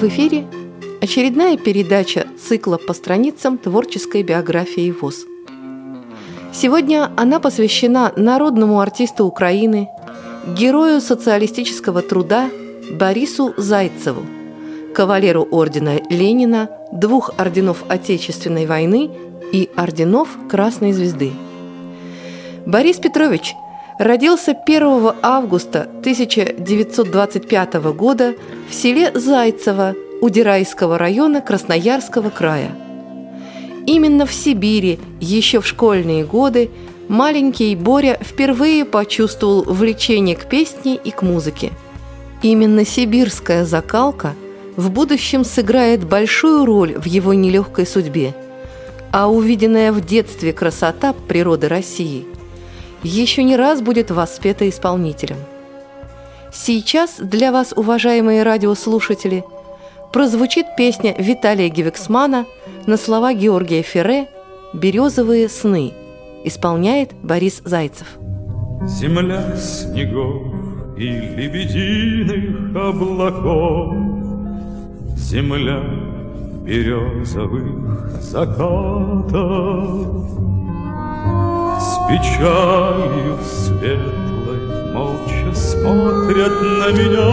В эфире очередная передача цикла по страницам творческой биографии ВОС. Сегодня она посвящена народному артисту Украины, герою социалистического труда Борису Зайцеву, кавалеру ордена Ленина, 2 орденов Отечественной войны и орденов Красной Звезды. Борис Петрович родился 1 августа 1925 года в селе Зайцево Удерайского района Красноярского края. Именно в Сибири, еще в школьные годы, маленький Боря впервые почувствовал влечение к песне и к музыке. Именно сибирская закалка в будущем сыграет большую роль в его нелегкой судьбе, а увиденная в детстве красота природы России еще не раз будет воспета исполнителем. Сейчас для вас, уважаемые радиослушатели, прозвучит песня Виталия Гевексмана на слова Георгия Ферре «Березовые сны». Исполняет Борис Зайцев. Земля снегов и лебединых облаков, земля березовых закатов, с печалью светлой молча смотрят на меня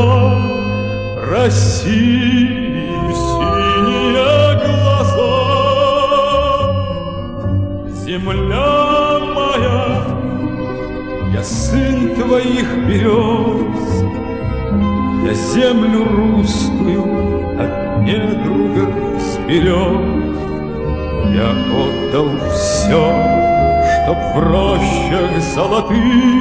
России синие глаза. Земля моя, я сын твоих берез, я землю русскую от недруга сберег. Я отдал все, чтоб в рощах золотых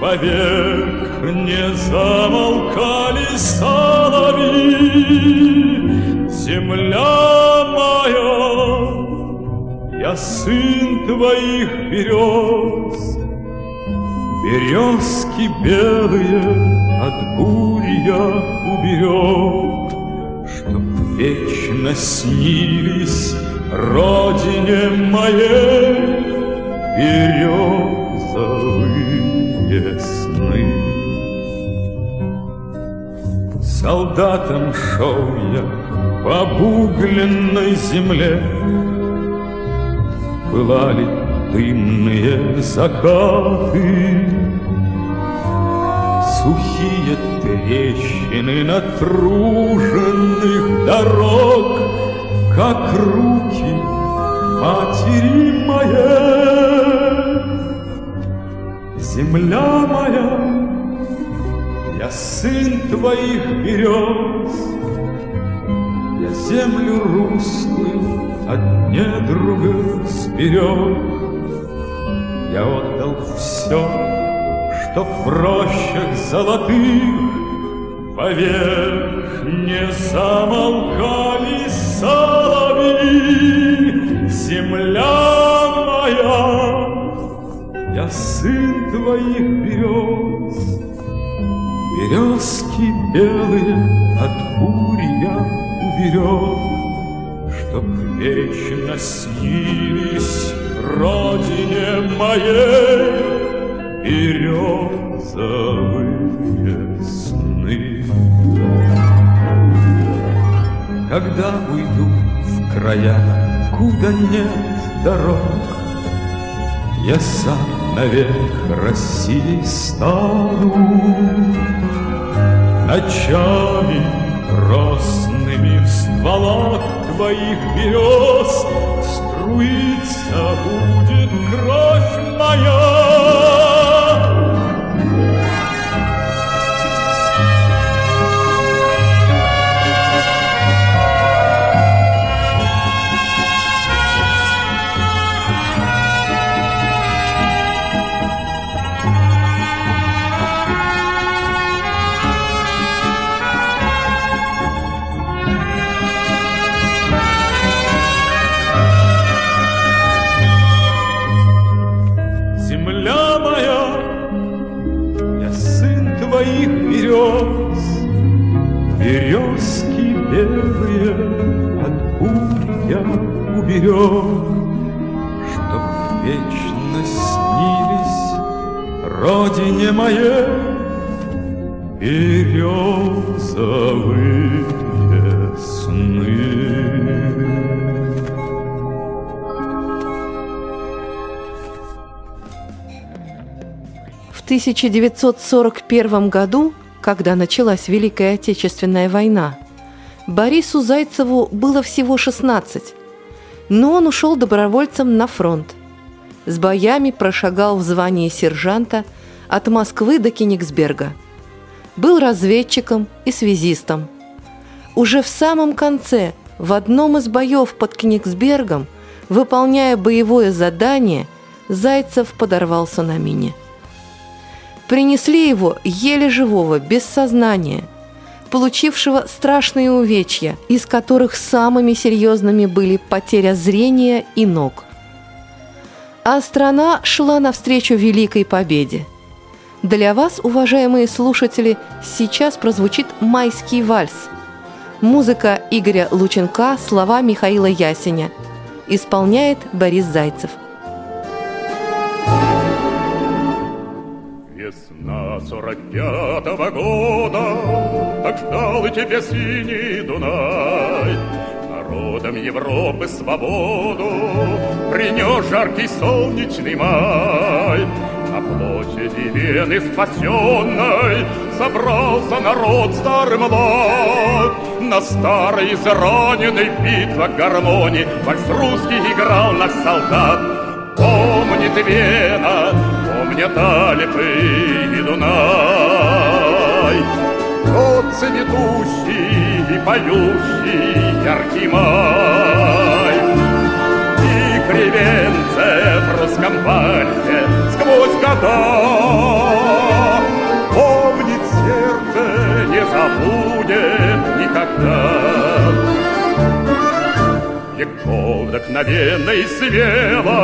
повек не замолкали соловьи. Земля моя, я сын твоих берез, березки белые от бури я уберег, чтоб вечно снились родине моей березовые сны. Солдатом шел я по обугленной земле, пылали дымные закаты, сухие трещины натруженных дорог, как руки матери моей. Земля моя, я сын твоих берез, я землю русскую от недруга сберег. Я отдал все, что в рощах золотых повек не замолкали соловьи. Земля моя, я сын твоих берез, березки белые от бури я уберег, чтоб вечно снились родине моей березовые сны. Когда уйду в края, куда нет дорог, я сам навек России стану, ночами росными в стволах твоих берез струиться будет кровь моя. Березки белые от бурь я уберег, чтоб вечно снились родине моей березовые 1941 году, когда началась Великая Отечественная война, Борису Зайцеву было всего 16, но он ушел добровольцем на фронт. С боями прошагал в звании сержанта от Москвы до Кенигсберга. Был разведчиком и связистом. Уже в самом конце, в одном из боев под Кенигсбергом, выполняя боевое задание, Зайцев подорвался на мине. Принесли его еле живого, без сознания, получившего страшные увечья, из которых самыми серьезными были потеря зрения и ног. А страна шла навстречу великой победе. Для вас, уважаемые слушатели, сейчас прозвучит «Майский вальс». Музыка Игоря Лученко, слова Михаила Ясеня. Исполняет Борис Зайцев. Весна 45-го года, так ждал и тебя синий Дунай. Народам Европы свободу принес жаркий солнечный май. На площади Вены спасенной собрался народ старый млад. На старой израненной битвах гармонии вальс русский играл наш солдат. Помнит Вена, помнят Альпы и Дунай. Тот цветущий и поющий яркий май. И кривенце в русском вальсе сквозь года. Помнит сердце, не забудет никогда. Легко, вдохновенно и смело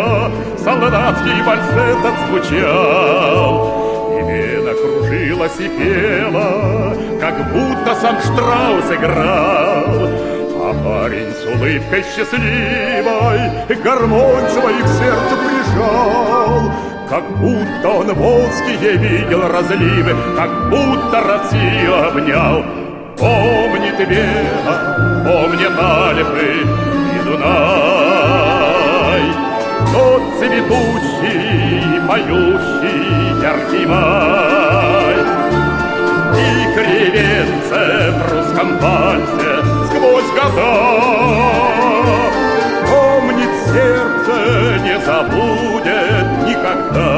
солдатский вальс этот звучал. И Вена кружилась и пела, как будто сам Штраус играл. А парень с улыбкой счастливой гармонь своих к сердцу прижал. Как будто он волжские видел разливы, как будто Россию обнял. Помнит Вена, помнит Альпы Дунай, тот цветущий, поющий яркий май. И кривенце в русском вальсе сквозь года. Помнит сердце, не забудет никогда.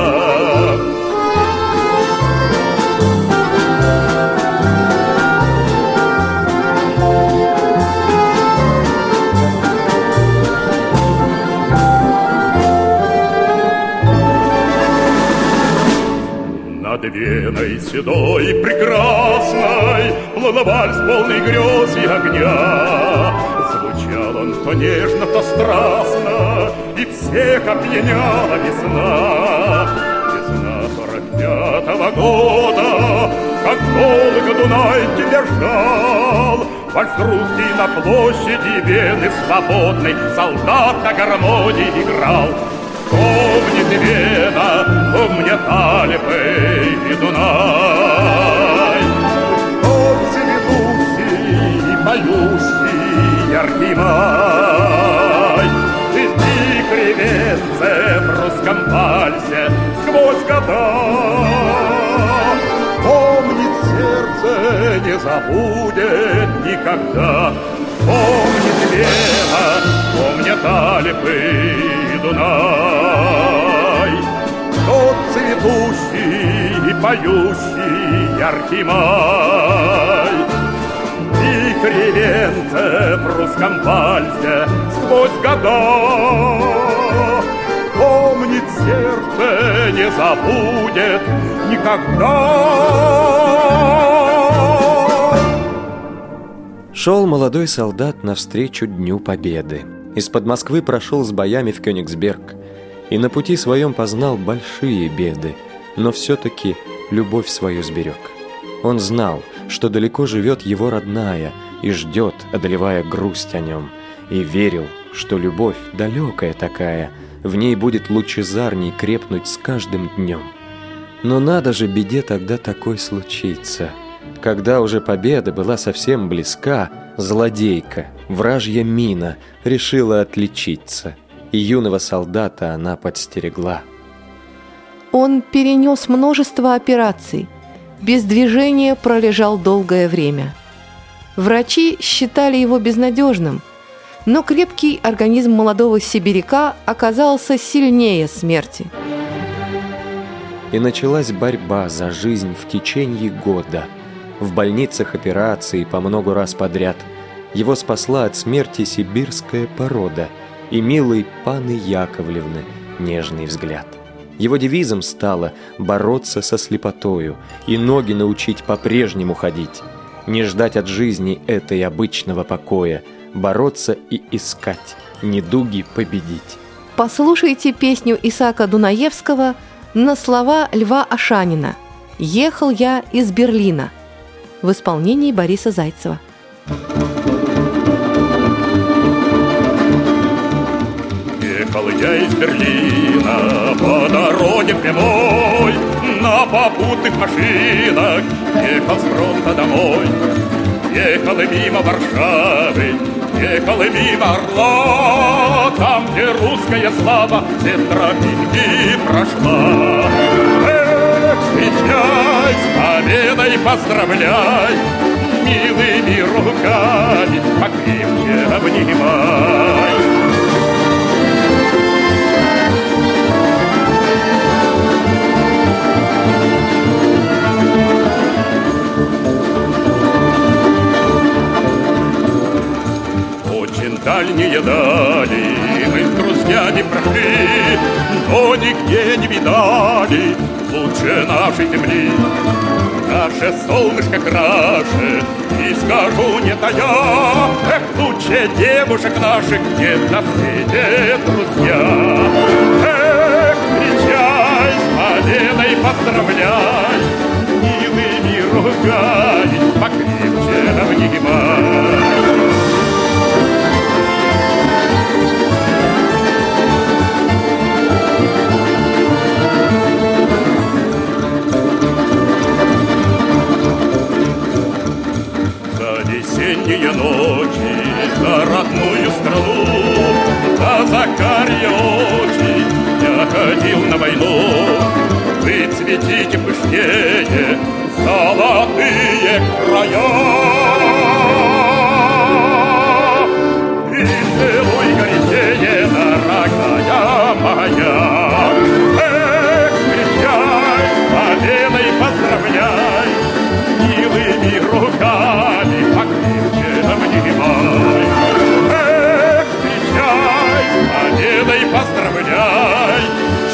Над Веной седой и прекрасной плыл вальс полный грез и огня. Звучал он то нежно, то страстно, и всех опьяняла весна. Весна 45-го года, как долго Дунай тебя ждал. Вальс русский на площади Вены свободной солдат на гармонии играл. Помнит Вена, помнят Альпы и Дунай. Тот цветущий, поющий яркий май. И кривенце в русском вальсе сквозь года. Помнит сердце, не забудет никогда. Помнит Вена, помнят Альпы Дунай, тот цветущий и поющий яркий май. И кривенце в русском вальсе сквозь года. Помнит сердце, не забудет никогда. Шел молодой солдат навстречу Дню Победы. Из-под Москвы прошел с боями в Кёнигсберг и на пути своем познал большие беды, но все-таки любовь свою сберег. Он знал, что далеко живет его родная и ждет, одолевая грусть о нем, и верил, что любовь далекая такая, в ней будет лучезарней крепнуть с каждым днем. Но надо же беде тогда такой случиться. Когда уже победа была совсем близка, злодейка, вражья мина, решила отличиться, и юного солдата она подстерегла. Он перенес множество операций, без движения пролежал долгое время. Врачи считали его безнадежным, но крепкий организм молодого сибиряка оказался сильнее смерти. И началась борьба за жизнь в течение года. В больницах операции по много раз подряд. Его спасла от смерти сибирская порода и милой паны Яковлевны нежный взгляд. Его девизом стало бороться со слепотою и ноги научить по-прежнему ходить, не ждать от жизни этой обычного покоя, бороться и искать, недуги победить. Послушайте песню Исаака Дунаевского на слова Льва Ошанина «Ехал я из Берлина» в исполнении Бориса Зайцева. Ехал я из Берлина по дороге прямой, на попутных машинах ехал с фронта домой. Ехал и мимо Варшавы, ехал и мимо Орла, там, где русская слава ветрами прошла. Эх, встречай, с победой поздравляй, милыми руками покрепче обнимай. Дальние дали мы с друзьями прошли, но нигде не видали лучше нашей земли. Наше солнышко краше, и скажу не тая, эх, лучше девушек наших нет на свете, друзья. Эх, встречай, с победой поздравляй, милыми руками покрепче обнимай. Весенние ночи за родную страну, за закарье очи я ходил на войну. Вы цветите пышнее, золотые края, и целуй горячее, дорогая моя. Эх, встречай, с победой поздравляй, милыми руками покрепче обнимай. Эх, встречай, с победой поздравляй,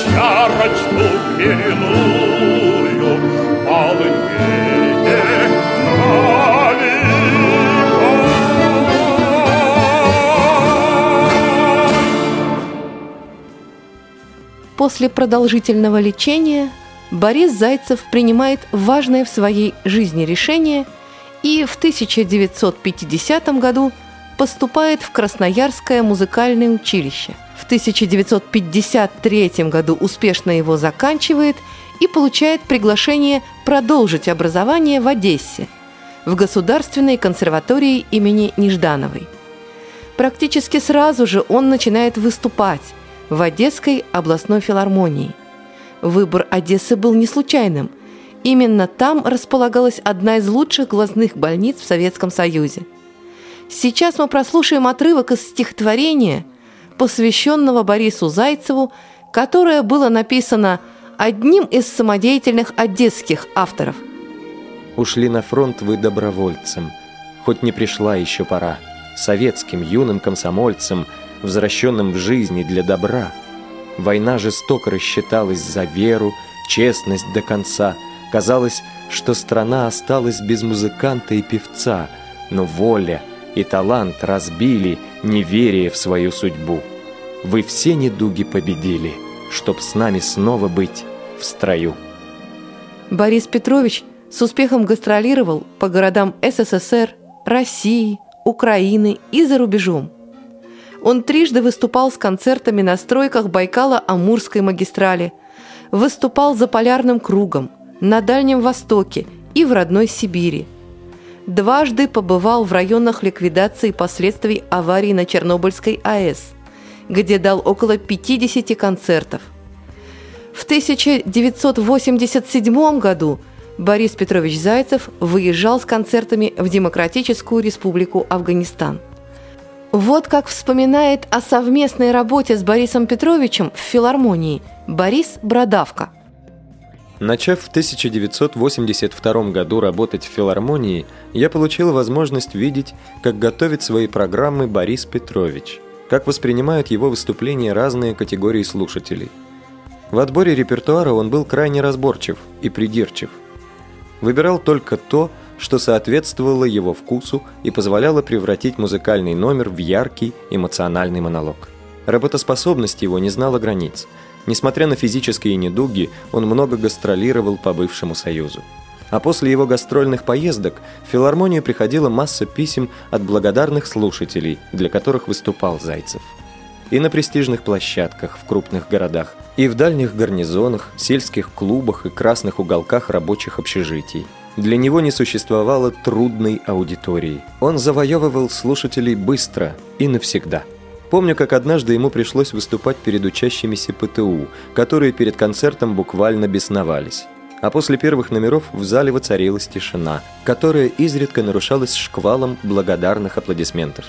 чарочку пьяную полынье наливай. После продолжительного лечения Борис Зайцев принимает важное в своей жизни решение и в 1950 году поступает в Красноярское музыкальное училище. В 1953 году успешно его заканчивает и получает приглашение продолжить образование в Одессе, в Государственной консерватории имени Неждановой. Практически сразу же он начинает выступать в Одесской областной филармонии. Выбор Одессы был не случайным. Именно там располагалась одна из лучших глазных больниц в Советском Союзе. Сейчас мы прослушаем отрывок из стихотворения, посвященного Борису Зайцеву, которое было написано одним из самодеятельных одесских авторов. «Ушли на фронт вы добровольцем, хоть не пришла еще пора, советским юным комсомольцем, взращенным в жизни для добра. Война жестоко рассчиталась за веру, честность до конца. Казалось, что страна осталась без музыканта и певца, но воля и талант разбили неверие в свою судьбу. Вы все недуги победили, чтоб с нами снова быть в строю». Борис Петрович с успехом гастролировал по городам СССР, России, Украины и за рубежом. Он трижды выступал с концертами на стройках Байкало-Амурской магистрали, выступал за Полярным кругом, на Дальнем Востоке и в родной Сибири. Дважды побывал в районах ликвидации последствий аварии на Чернобыльской АЭС, где дал около 50 концертов. В 1987 году Борис Петрович Зайцев выезжал с концертами в Демократическую Республику Афганистан. Вот как вспоминает о совместной работе с Борисом Петровичем в филармонии Борис Бородавка. Начав в 1982 году работать в филармонии, я получил возможность видеть, как готовит свои программы Борис Петрович, как воспринимают его выступления разные категории слушателей. В отборе репертуара он был крайне разборчив и придирчив. Выбирал только то, что соответствовало его вкусу и позволяло превратить музыкальный номер в яркий эмоциональный монолог. Работоспособность его не знала границ. Несмотря на физические недуги, он много гастролировал по бывшему Союзу. А после его гастрольных поездок в филармонию приходила масса писем от благодарных слушателей, для которых выступал Зайцев. И на престижных площадках в крупных городах, и в дальних гарнизонах, сельских клубах и красных уголках рабочих общежитий. Для него не существовало трудной аудитории. Он завоевывал слушателей быстро и навсегда. Помню, как однажды ему пришлось выступать перед учащимися ПТУ, которые перед концертом буквально бесновались. А после первых номеров в зале воцарилась тишина, которая изредка нарушалась шквалом благодарных аплодисментов.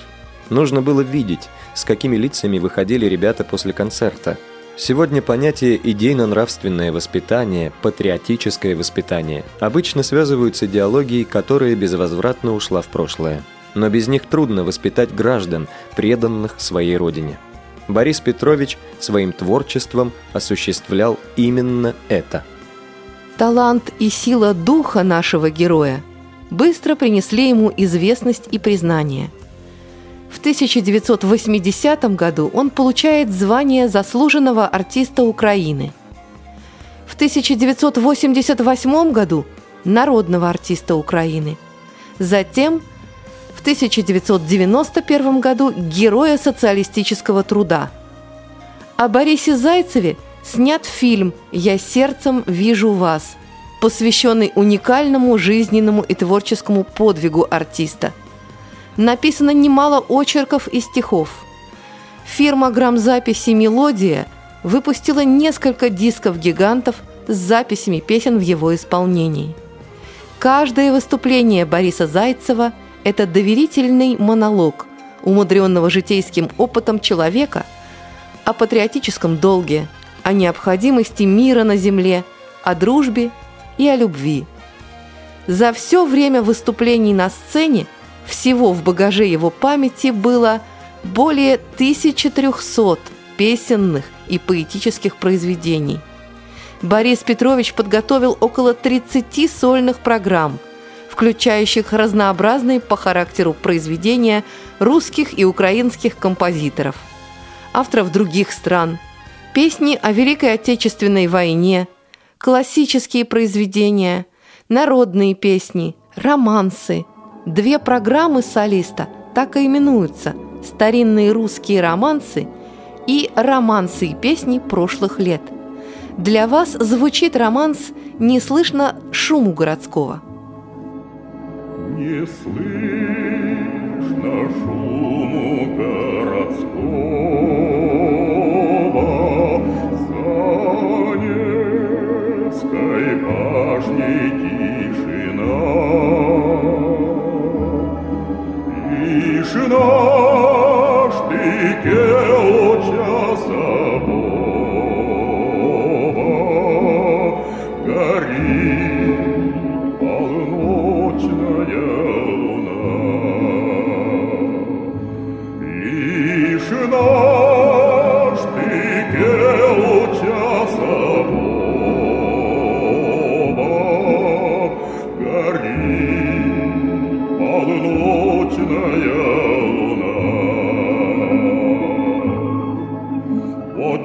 Нужно было видеть, с какими лицами выходили ребята после концерта. Сегодня понятие идейно-нравственное воспитание, патриотическое воспитание обычно связывают с идеологией, которая безвозвратно ушла в прошлое. Но без них трудно воспитать граждан, преданных своей родине. Борис Петрович своим творчеством осуществлял именно это. Талант и сила духа нашего героя быстро принесли ему известность и признание. В 1980 году он получает звание заслуженного артиста Украины. В 1988 году – народного артиста Украины. Затем в 1991 году – Героя социалистического труда. О Борисе Зайцеве снят фильм «Я сердцем вижу вас», посвященный уникальному жизненному и творческому подвигу артиста. Написано немало очерков и стихов. Фирма грамзаписи «Мелодия» выпустила несколько дисков-гигантов с записями песен в его исполнении. Каждое выступление Бориса Зайцева – это доверительный монолог, умудренного житейским опытом человека о патриотическом долге, о необходимости мира на земле, о дружбе и о любви. За все время выступлений на сцене всего в багаже его памяти было более 1300 песенных и поэтических произведений. Борис Петрович подготовил около 30 сольных программ, включающих разнообразные по характеру произведения русских и украинских композиторов, авторов других стран, песни о Великой Отечественной войне, классические произведения, народные песни, романсы. Две программы солиста так и именуются «Старинные русские романсы» и «Романсы и песни прошлых лет». Для вас звучит романс «Не слышно шуму городского». Не слышно шуму городского, за Невской башней тишина. Тишина, штыке у часового, горит полночная луна. Тишина, штыке у часового, горит полночная луна.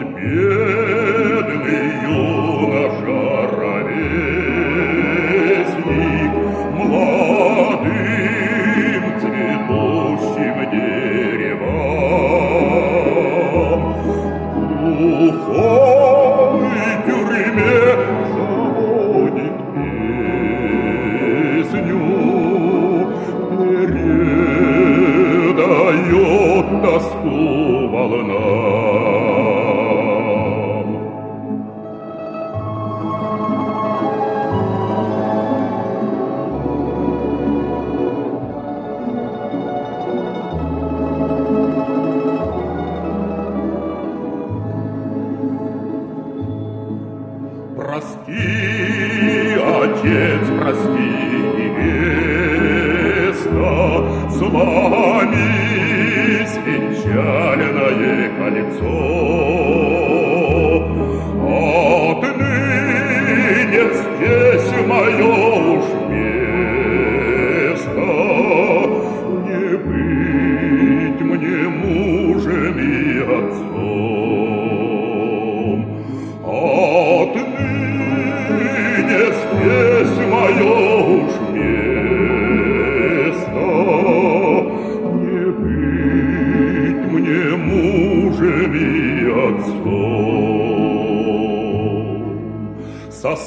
Бедный юноша-ровесник, молодым цветущим деревам, в глухой тюрьме заводит песню, передает тоску волнам.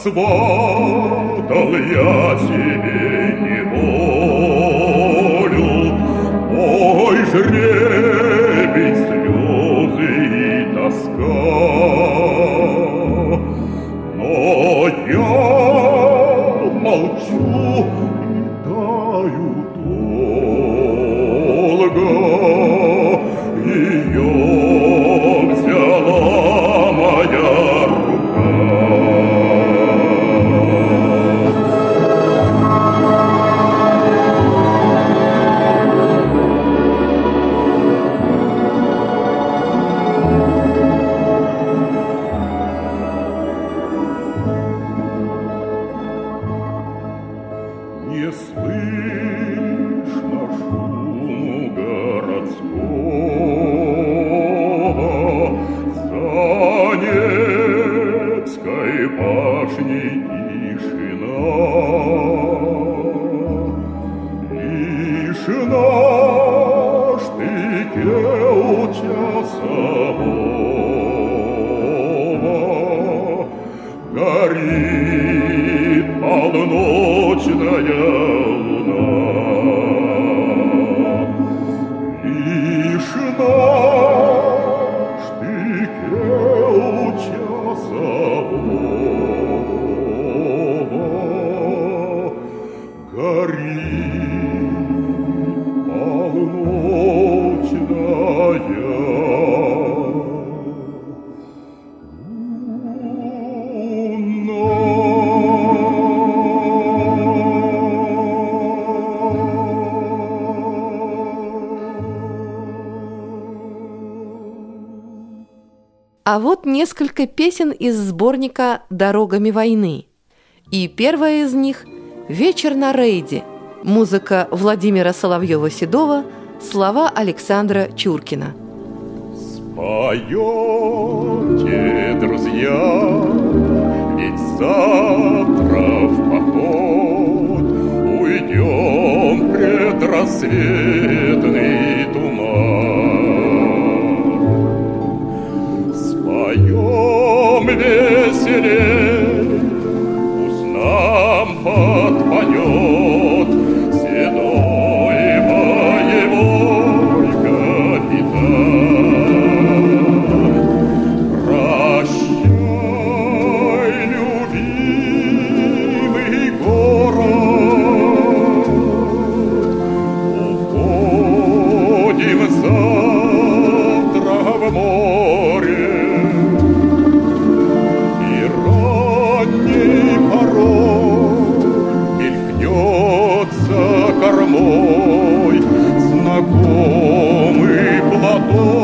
Сватал я себе неволю, мой жребий, слезы и тоска. Но я молчу и таю долго, ее взяла моя рука. А вот несколько песен из сборника «Дорогами войны». И первая из них «Вечер на рейде». Музыка Владимира Соловьёва-Седова, слова Александра Чуркина. Споёте, друзья, ведь завтра в поход уйдём предрассветный туман. Поем веселей, пусть нам подпоет седой боевой капитан. Прощай, любимый город, уходим завтра в море. Кормой знакомый платок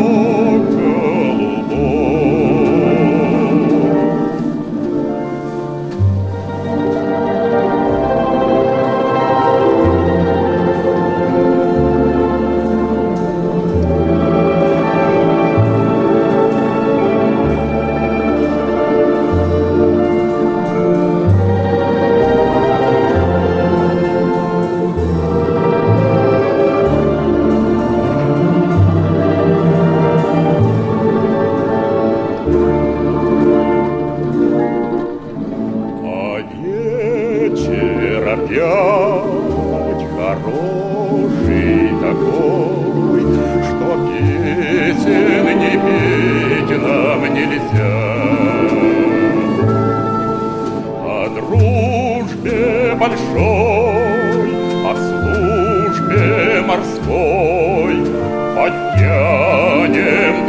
дружнее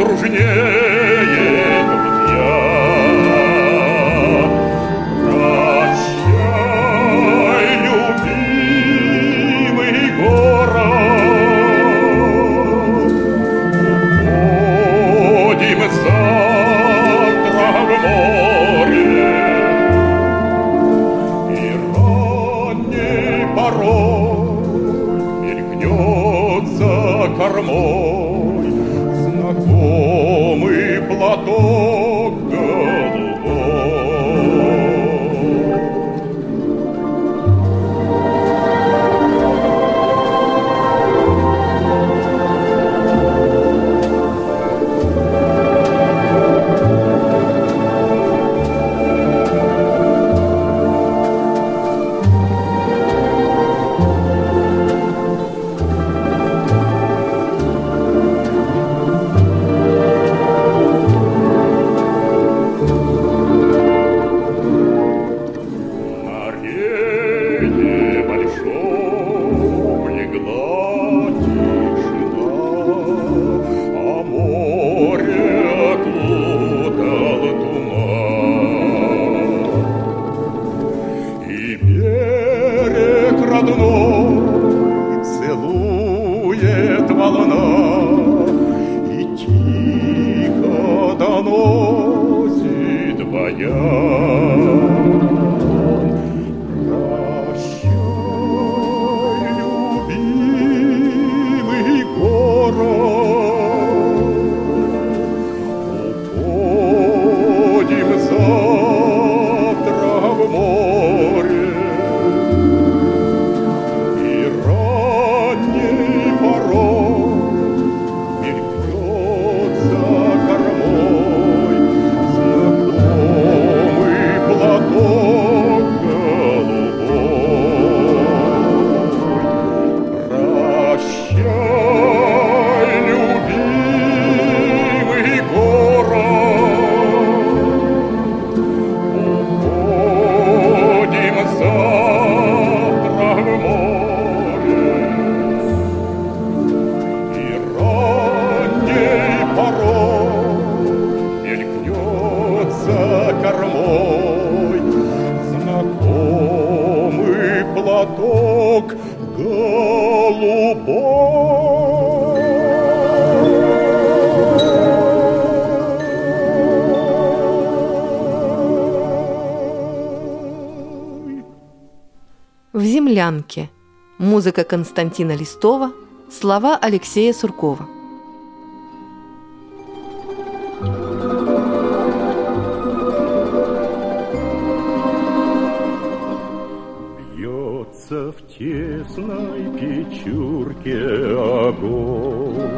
друзья. Прощай, кормой знакомый платок Музыка Константина Листова, слова Алексея Суркова. Бьется в тесной печурке огонь,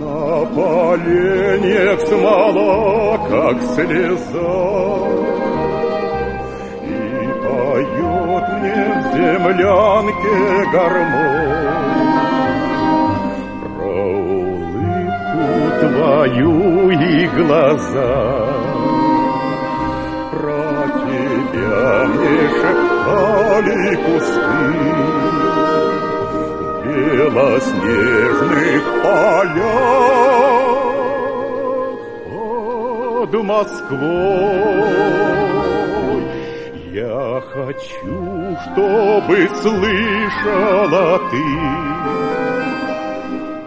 на поленьях смола, как слеза. Поет мне в землянке гармонь про улыбку твою и глаза. Про тебя мне шептали кусты в белоснежных полях под Москвой. Я хочу, чтобы слышала ты,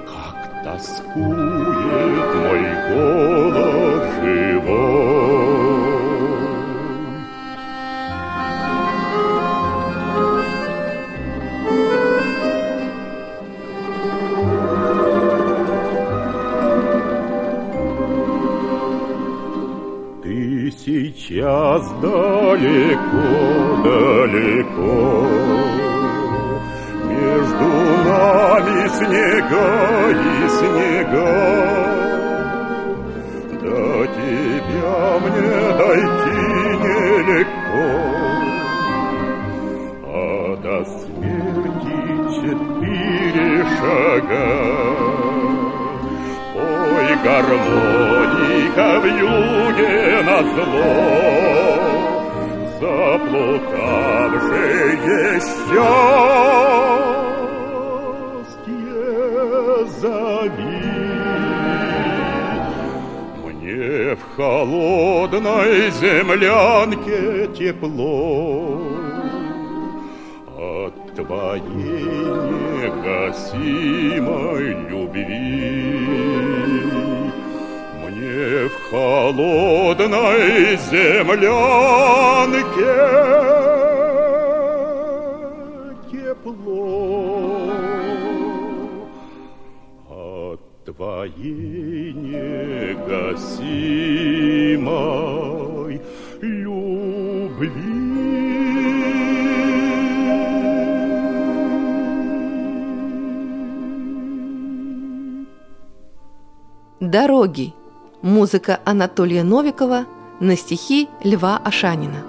как тоскует мой голос живой. Ты сейчас далеко-далеко, между нами снега и снега, до тебя мне дойти нелегко, а до смерти 4 шага. Ой, гармоника в юге назло, заплутавшие счастье зови. Мне в холодной землянке тепло, от твоей негасимой любви. Мне в холодной землянке тепло, твоей негасимой любви. «Дороги» – музыка Анатолия Новикова на стихи Льва Ошанина.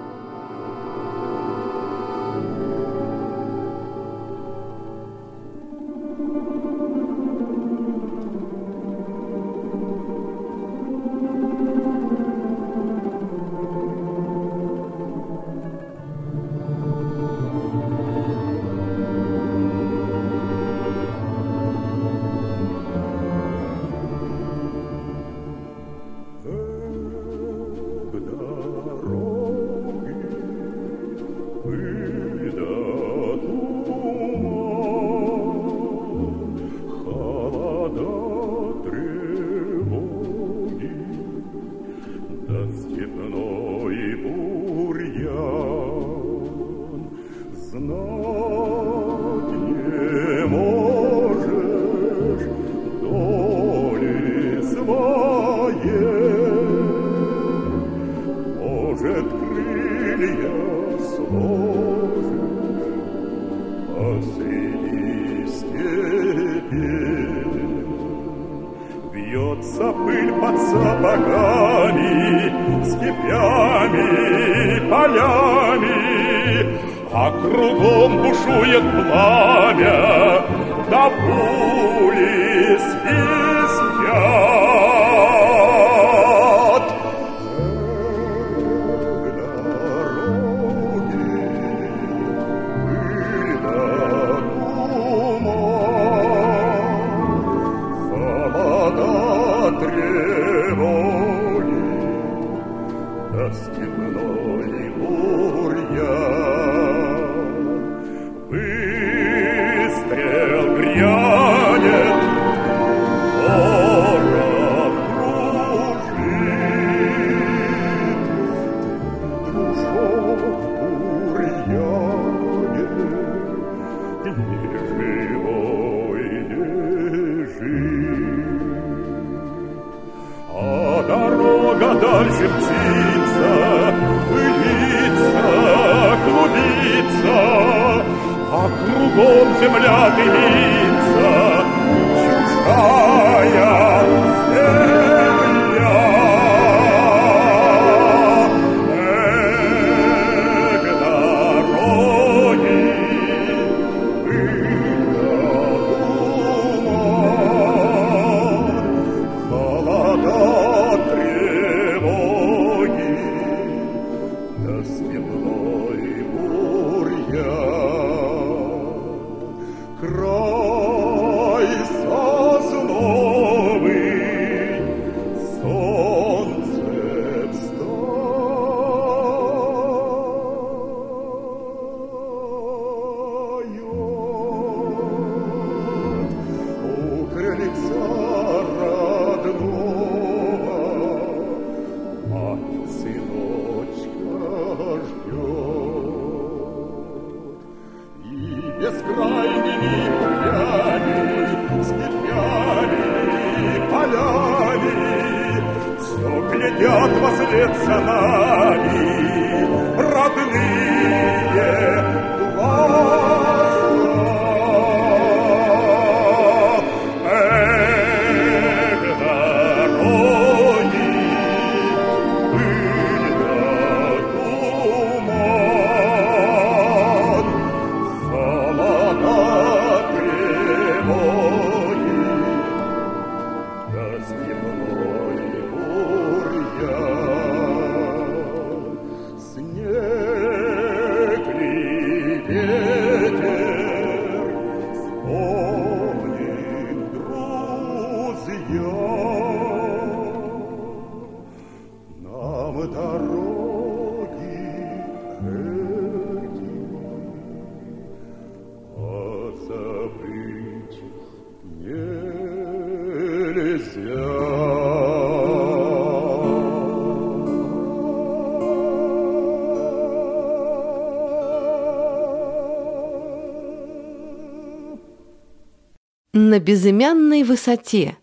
«На безымянной высоте»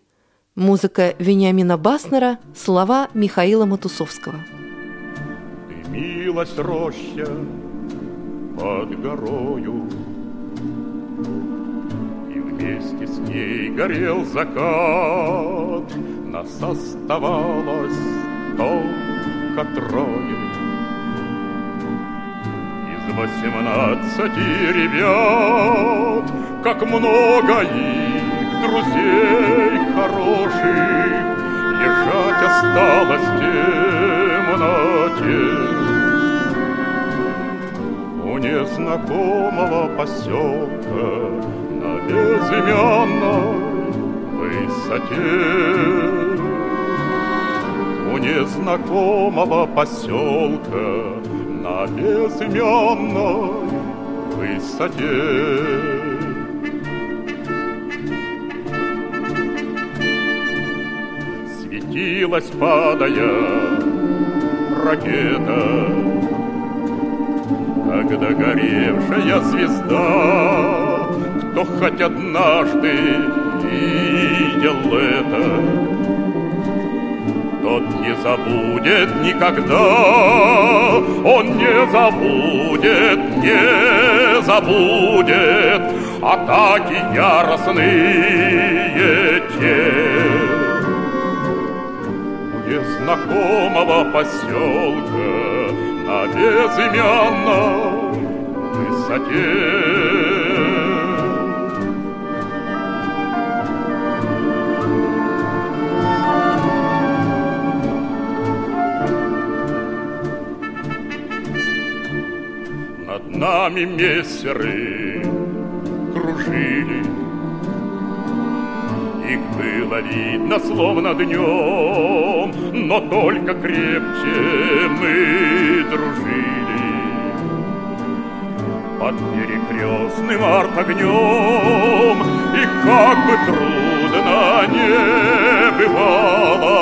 Музыка Вениамина Баснера, слова Михаила Матусовского. Ты, милость, роща под горою, и вместе с ней горел закат. Нас оставалось только трое из 18 ребят. Как много их друзей хороших лежать осталось в темноте у незнакомого поселка на безымянной высоте. У незнакомого поселка на безымянной высоте. Светилась, падая, ракета, как догоревшая звезда. Кто хоть однажды видел это, тот не забудет никогда. Он не забудет, не забудет атаки яростные те. Незнакомого поселка на безымянной высоте. Над нами мессеры кружили, их было видно словно днем, но только крепче мы дружили. Под перекрестным артогнем, и как бы трудно не бывало,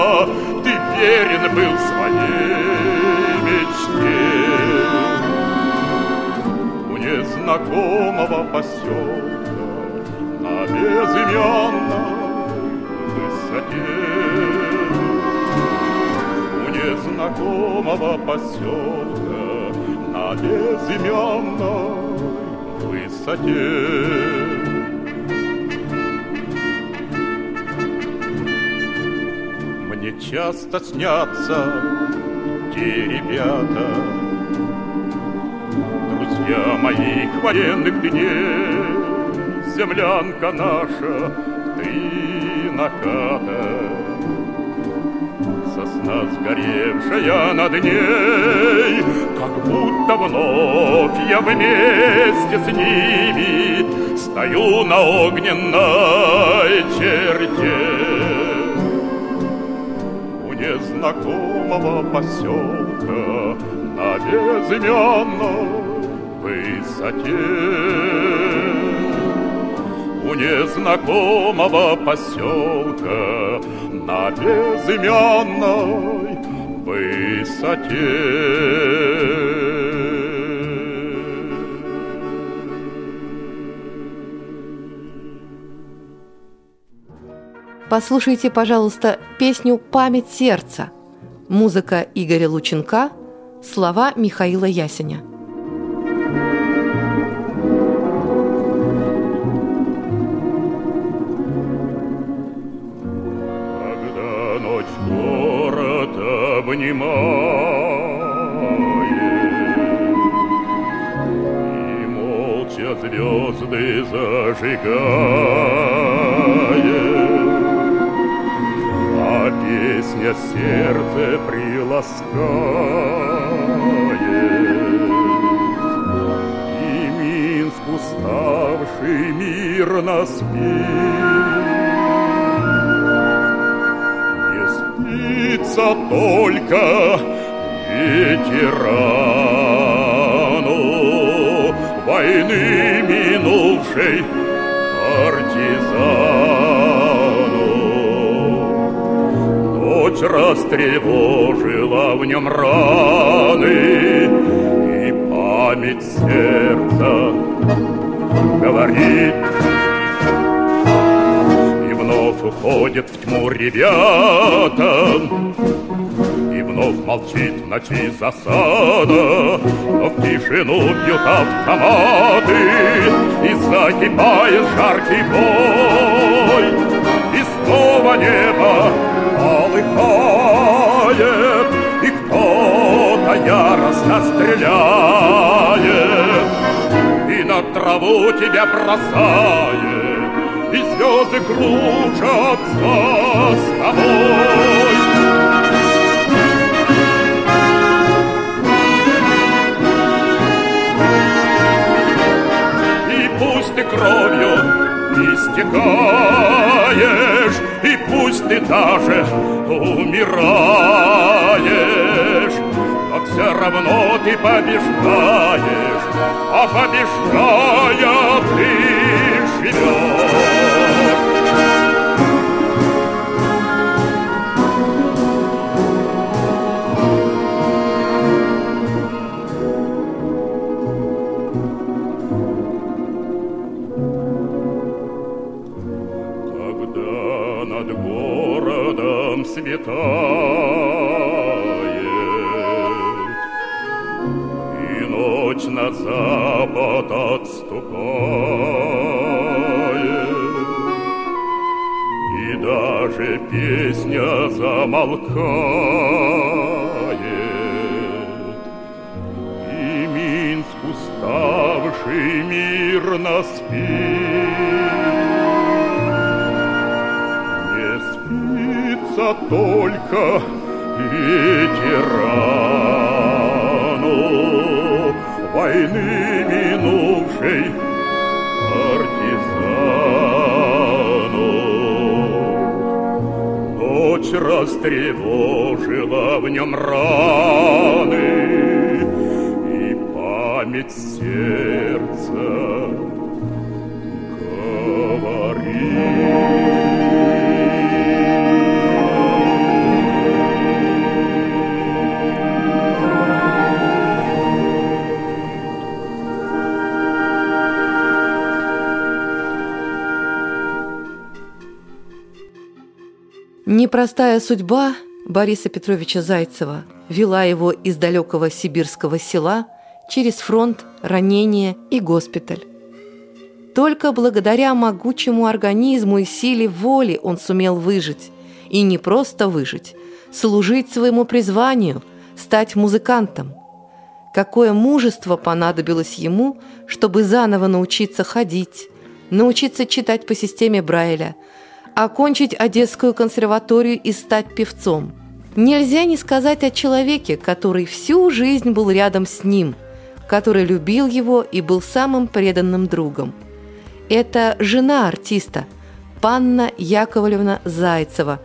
ты верен был своей мечте. У незнакомого поселка на безымянном у незнакомого поселка на безымянной высоте. Мне часто снятся те ребята, друзья моих военных дней, землянка наша ты. Наката, сосна сгоревшая над ней, как будто вновь я вместе с ними стою на огненной черте. У незнакомого поселка на безымянной высоте. У незнакомого поселка на безымянной высоте. Послушайте, пожалуйста, песню «Память сердца». Музыка Игоря Лученко, слова Михаила Ясеня. И молча звезды зажигает, а песня сердце приласкает. И Минск, уставший, мирно спит. Только ветерану войны минувшей партизану. Ночь растревожила в нем раны, и память сердца говорит. уходят в тьму ребята, и вновь молчит в ночи засада, но в тишину бьют автоматы, и закипает жаркий бой, и снова небо полыхает, и кто-то яростно стреляет, и на траву тебя бросает, и звезды кружатся с тобой. И пусть ты кровью истекаешь, и пусть ты даже умираешь, но все равно ты побеждаешь, а побеждая ты живешь. И ночь на запад отступает, и даже песня замолкает, и Минск, уставший, мирно спит. Только ветерану войны минувшей, партизану. Ночь растревожила в нем раны, и память сердца говорит. Непростая судьба Бориса Петровича Зайцева вела его из далекого сибирского села через фронт, ранение и госпиталь. Только благодаря могучему организму и силе воли он сумел выжить. И не просто выжить, служить своему призванию, стать музыкантом. Какое мужество понадобилось ему, чтобы заново научиться ходить, научиться читать по системе Брайля, окончить Одесскую консерваторию и стать певцом. Нельзя не сказать о человеке, который всю жизнь был рядом с ним, который любил его и был самым преданным другом. Это жена артиста, Анна Яковлевна Зайцева,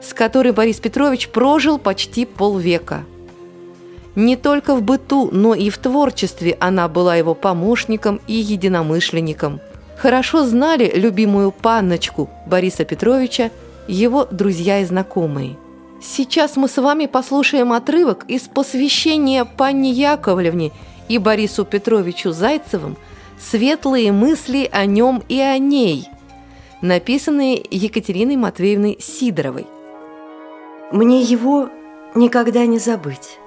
с которой Борис Петрович прожил почти полвека. Не только в быту, но и в творчестве она была его помощником и единомышленником. Хорошо знали любимую панночку Бориса Петровича его друзья и знакомые. Сейчас мы с вами послушаем отрывок из посвящения Анне Яковлевне и Борису Петровичу Зайцевым «Светлые мысли о нем и о ней», написанные Екатериной Матвеевной Сидоровой. «Мне его никогда не забыть,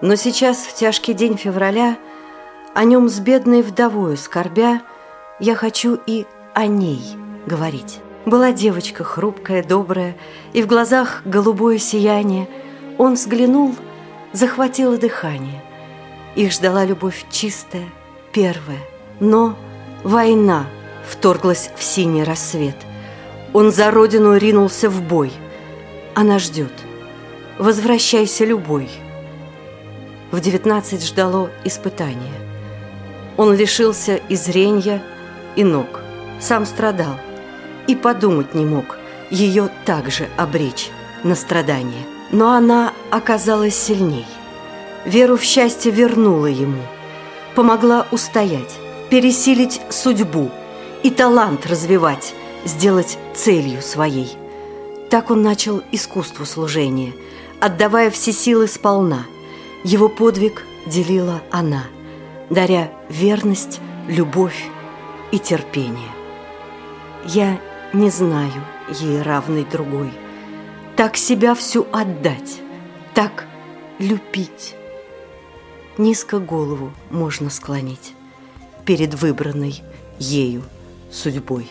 но сейчас, в тяжкий день февраля, о нем с бедной вдовою скорбя, я хочу и о ней говорить. Была девочка хрупкая, добрая, и в глазах голубое сияние. Он взглянул, захватило дыхание. Их ждала любовь чистая, первая. Но война вторглась в синий рассвет. Он за родину ринулся в бой. Она ждет. Возвращайся, любой. В 19 ждало испытание. Он лишился и зрения, и ног, сам страдал и подумать не мог ее также обречь на страдание. Но она оказалась сильней, веру в счастье вернула ему, помогла устоять, пересилить судьбу и талант развивать, сделать целью своей. Так он начал искусство служения, отдавая все силы сполна. Его подвиг делила она, даря верность, любовь и терпение. Я не знаю, ей равной другой. Так себя всю отдать, так любить. Низко голову можно склонить перед выбранной ею судьбой.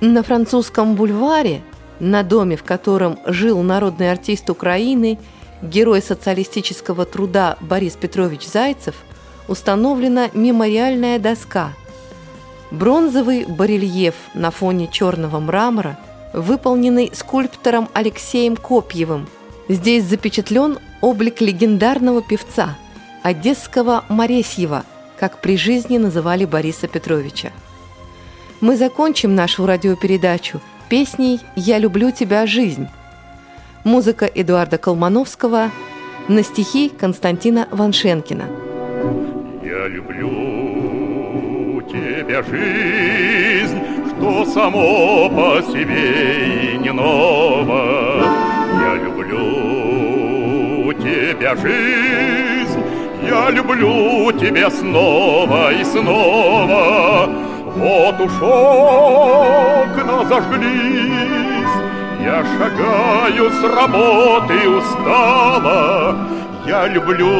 На Французском бульваре, на доме, в котором жил народный артист Украины, герой социалистического труда Борис Петрович Зайцев, установлена мемориальная доска. Бронзовый барельеф на фоне черного мрамора, выполненный скульптором Алексеем Копьевым. Здесь запечатлен облик легендарного певца, одесского Моресьева, как при жизни называли Бориса Петровича. Мы закончим нашу радиопередачу песней «Я люблю тебя, жизнь». Музыка Эдуарда Колмановского на стихи Константина Ваншенкина. Я люблю тебя, жизнь, что само по себе и не ново. Я люблю тебя, жизнь, я люблю тебя снова и снова. Вот уж окна зажгли. Я шагаю с работы устала, я люблю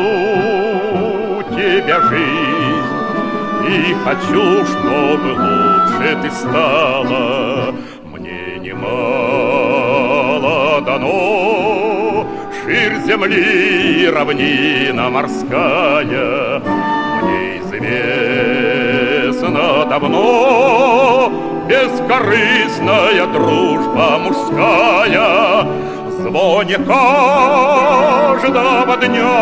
тебя, жизнь, и хочу, чтобы лучше ты стала. Мне немало дано, ширь земли и равнина морская. Мне известно давно бескорыстная дружба мужская. В звоне каждого дня,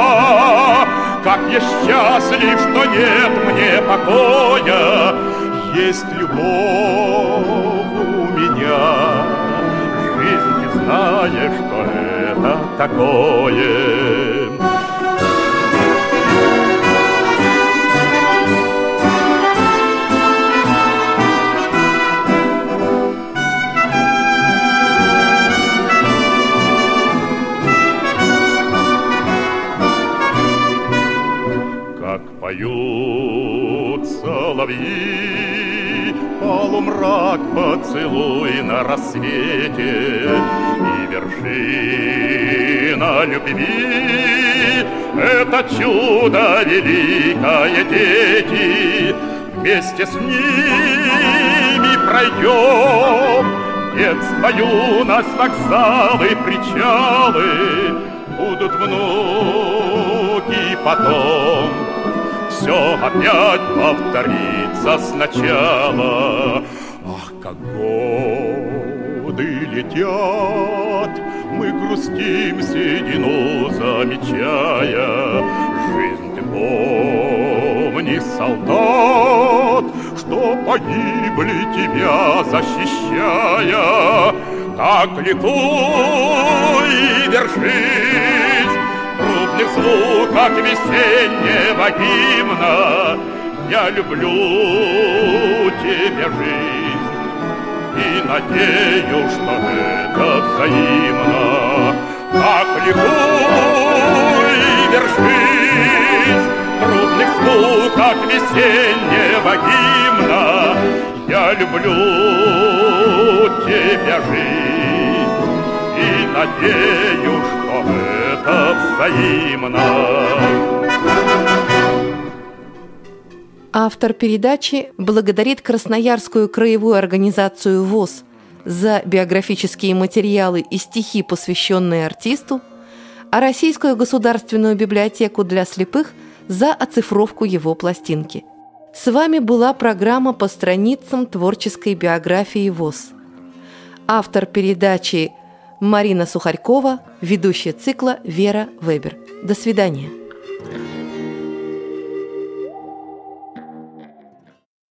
как я счастлив, что нет мне покоя. Есть любовь у меня, жизнь не знаешь, что это такое. Поют соловьи, полумрак поцелуй на рассвете, и вершина любви — это чудо великое, дети. Вместе с ними пройдем детство, юность, вокзалы, причалы. Будут внуки потом, все опять повторится сначала. Ах, как годы летят, мы грустим, седину замечая. Жизнь, ты помни, солдат, что погибли тебя защищая. Так ликуй, держись, трубных звуках весеннего гимна. Я люблю тебя, жизнь, и надеюсь, что это взаимно. Так ликуй, держись, трубных звуках весеннего гимна. Я люблю тебя, жизнь, и надеюсь, что это взаимно. Автор передачи благодарит Красноярскую краевую организацию ВОС за биографические материалы и стихи, посвященные артисту, а Российскую государственную библиотеку для слепых за оцифровку его пластинки. С вами была программа по страницам творческой биографии ВОС. Автор передачи Марина Сухарькова, ведущая цикла Вера Вебер. До свидания.